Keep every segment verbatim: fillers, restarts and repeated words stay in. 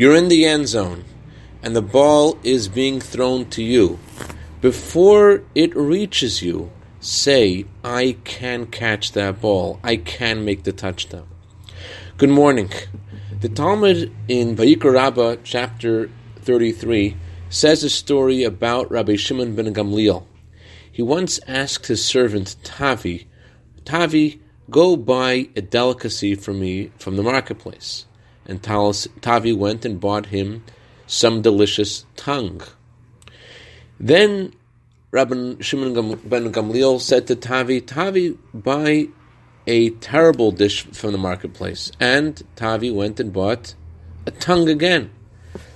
You're in the end zone, and the ball is being thrown to you. Before it reaches you, say, I can catch that ball. I can make the touchdown. Good morning. The Talmud in Vayikra Rabbah, chapter thirty-three, says a story about Rabbi Shimon ben Gamliel. He once asked his servant, Tavi, Tavi, go buy a delicacy for me from the marketplace. And Tavi went and bought him some delicious tongue. Then Rabbi Shimon ben Gamliel said to Tavi, Tavi, buy a terrible dish from the marketplace. And Tavi went and bought a tongue again.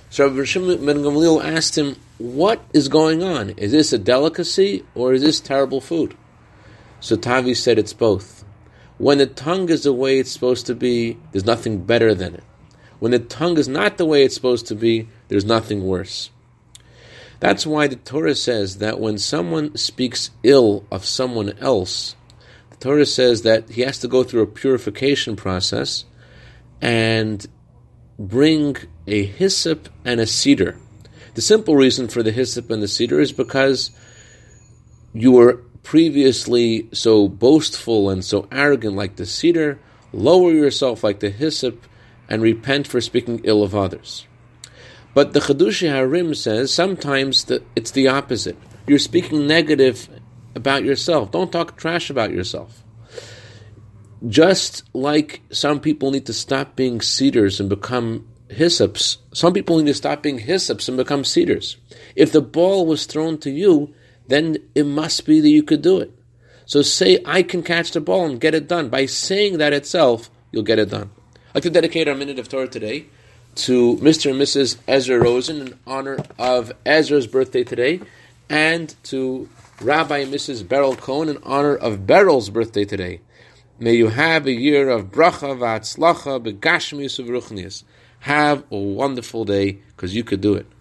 So Rabbi Shimon ben Gamliel asked him, what is going on? Is this a delicacy or is this terrible food? So Tavi said it's both. When the tongue is the way it's supposed to be, there's nothing better than it. When the tongue is not the way it's supposed to be, there's nothing worse. That's why the Torah says that when someone speaks ill of someone else, the Torah says that he has to go through a purification process and bring a hyssop and a cedar. The simple reason for the hyssop and the cedar is because you were previously so boastful and so arrogant like the cedar, lower yourself like the hyssop, and repent for speaking ill of others. But the Chadush HaRim says sometimes the, it's the opposite. You're speaking negative about yourself. Don't talk trash about yourself. Just like some people need to stop being cedars and become hyssops, some people need to stop being hyssops and become cedars. If the ball was thrown to you, then it must be that you could do it. So say, I can catch the ball and get it done. By saying that itself, you'll get it done. I'd like to dedicate our Minute of Torah today to Mister and Missus Ezra Rosen in honor of Ezra's birthday today, and to Rabbi and Missus Beryl Cohen in honor of Beryl's birthday today. May you have a year of bracha v'atzlacha b'gashmius u'v'ruchnius. Have a wonderful day, because you could do it.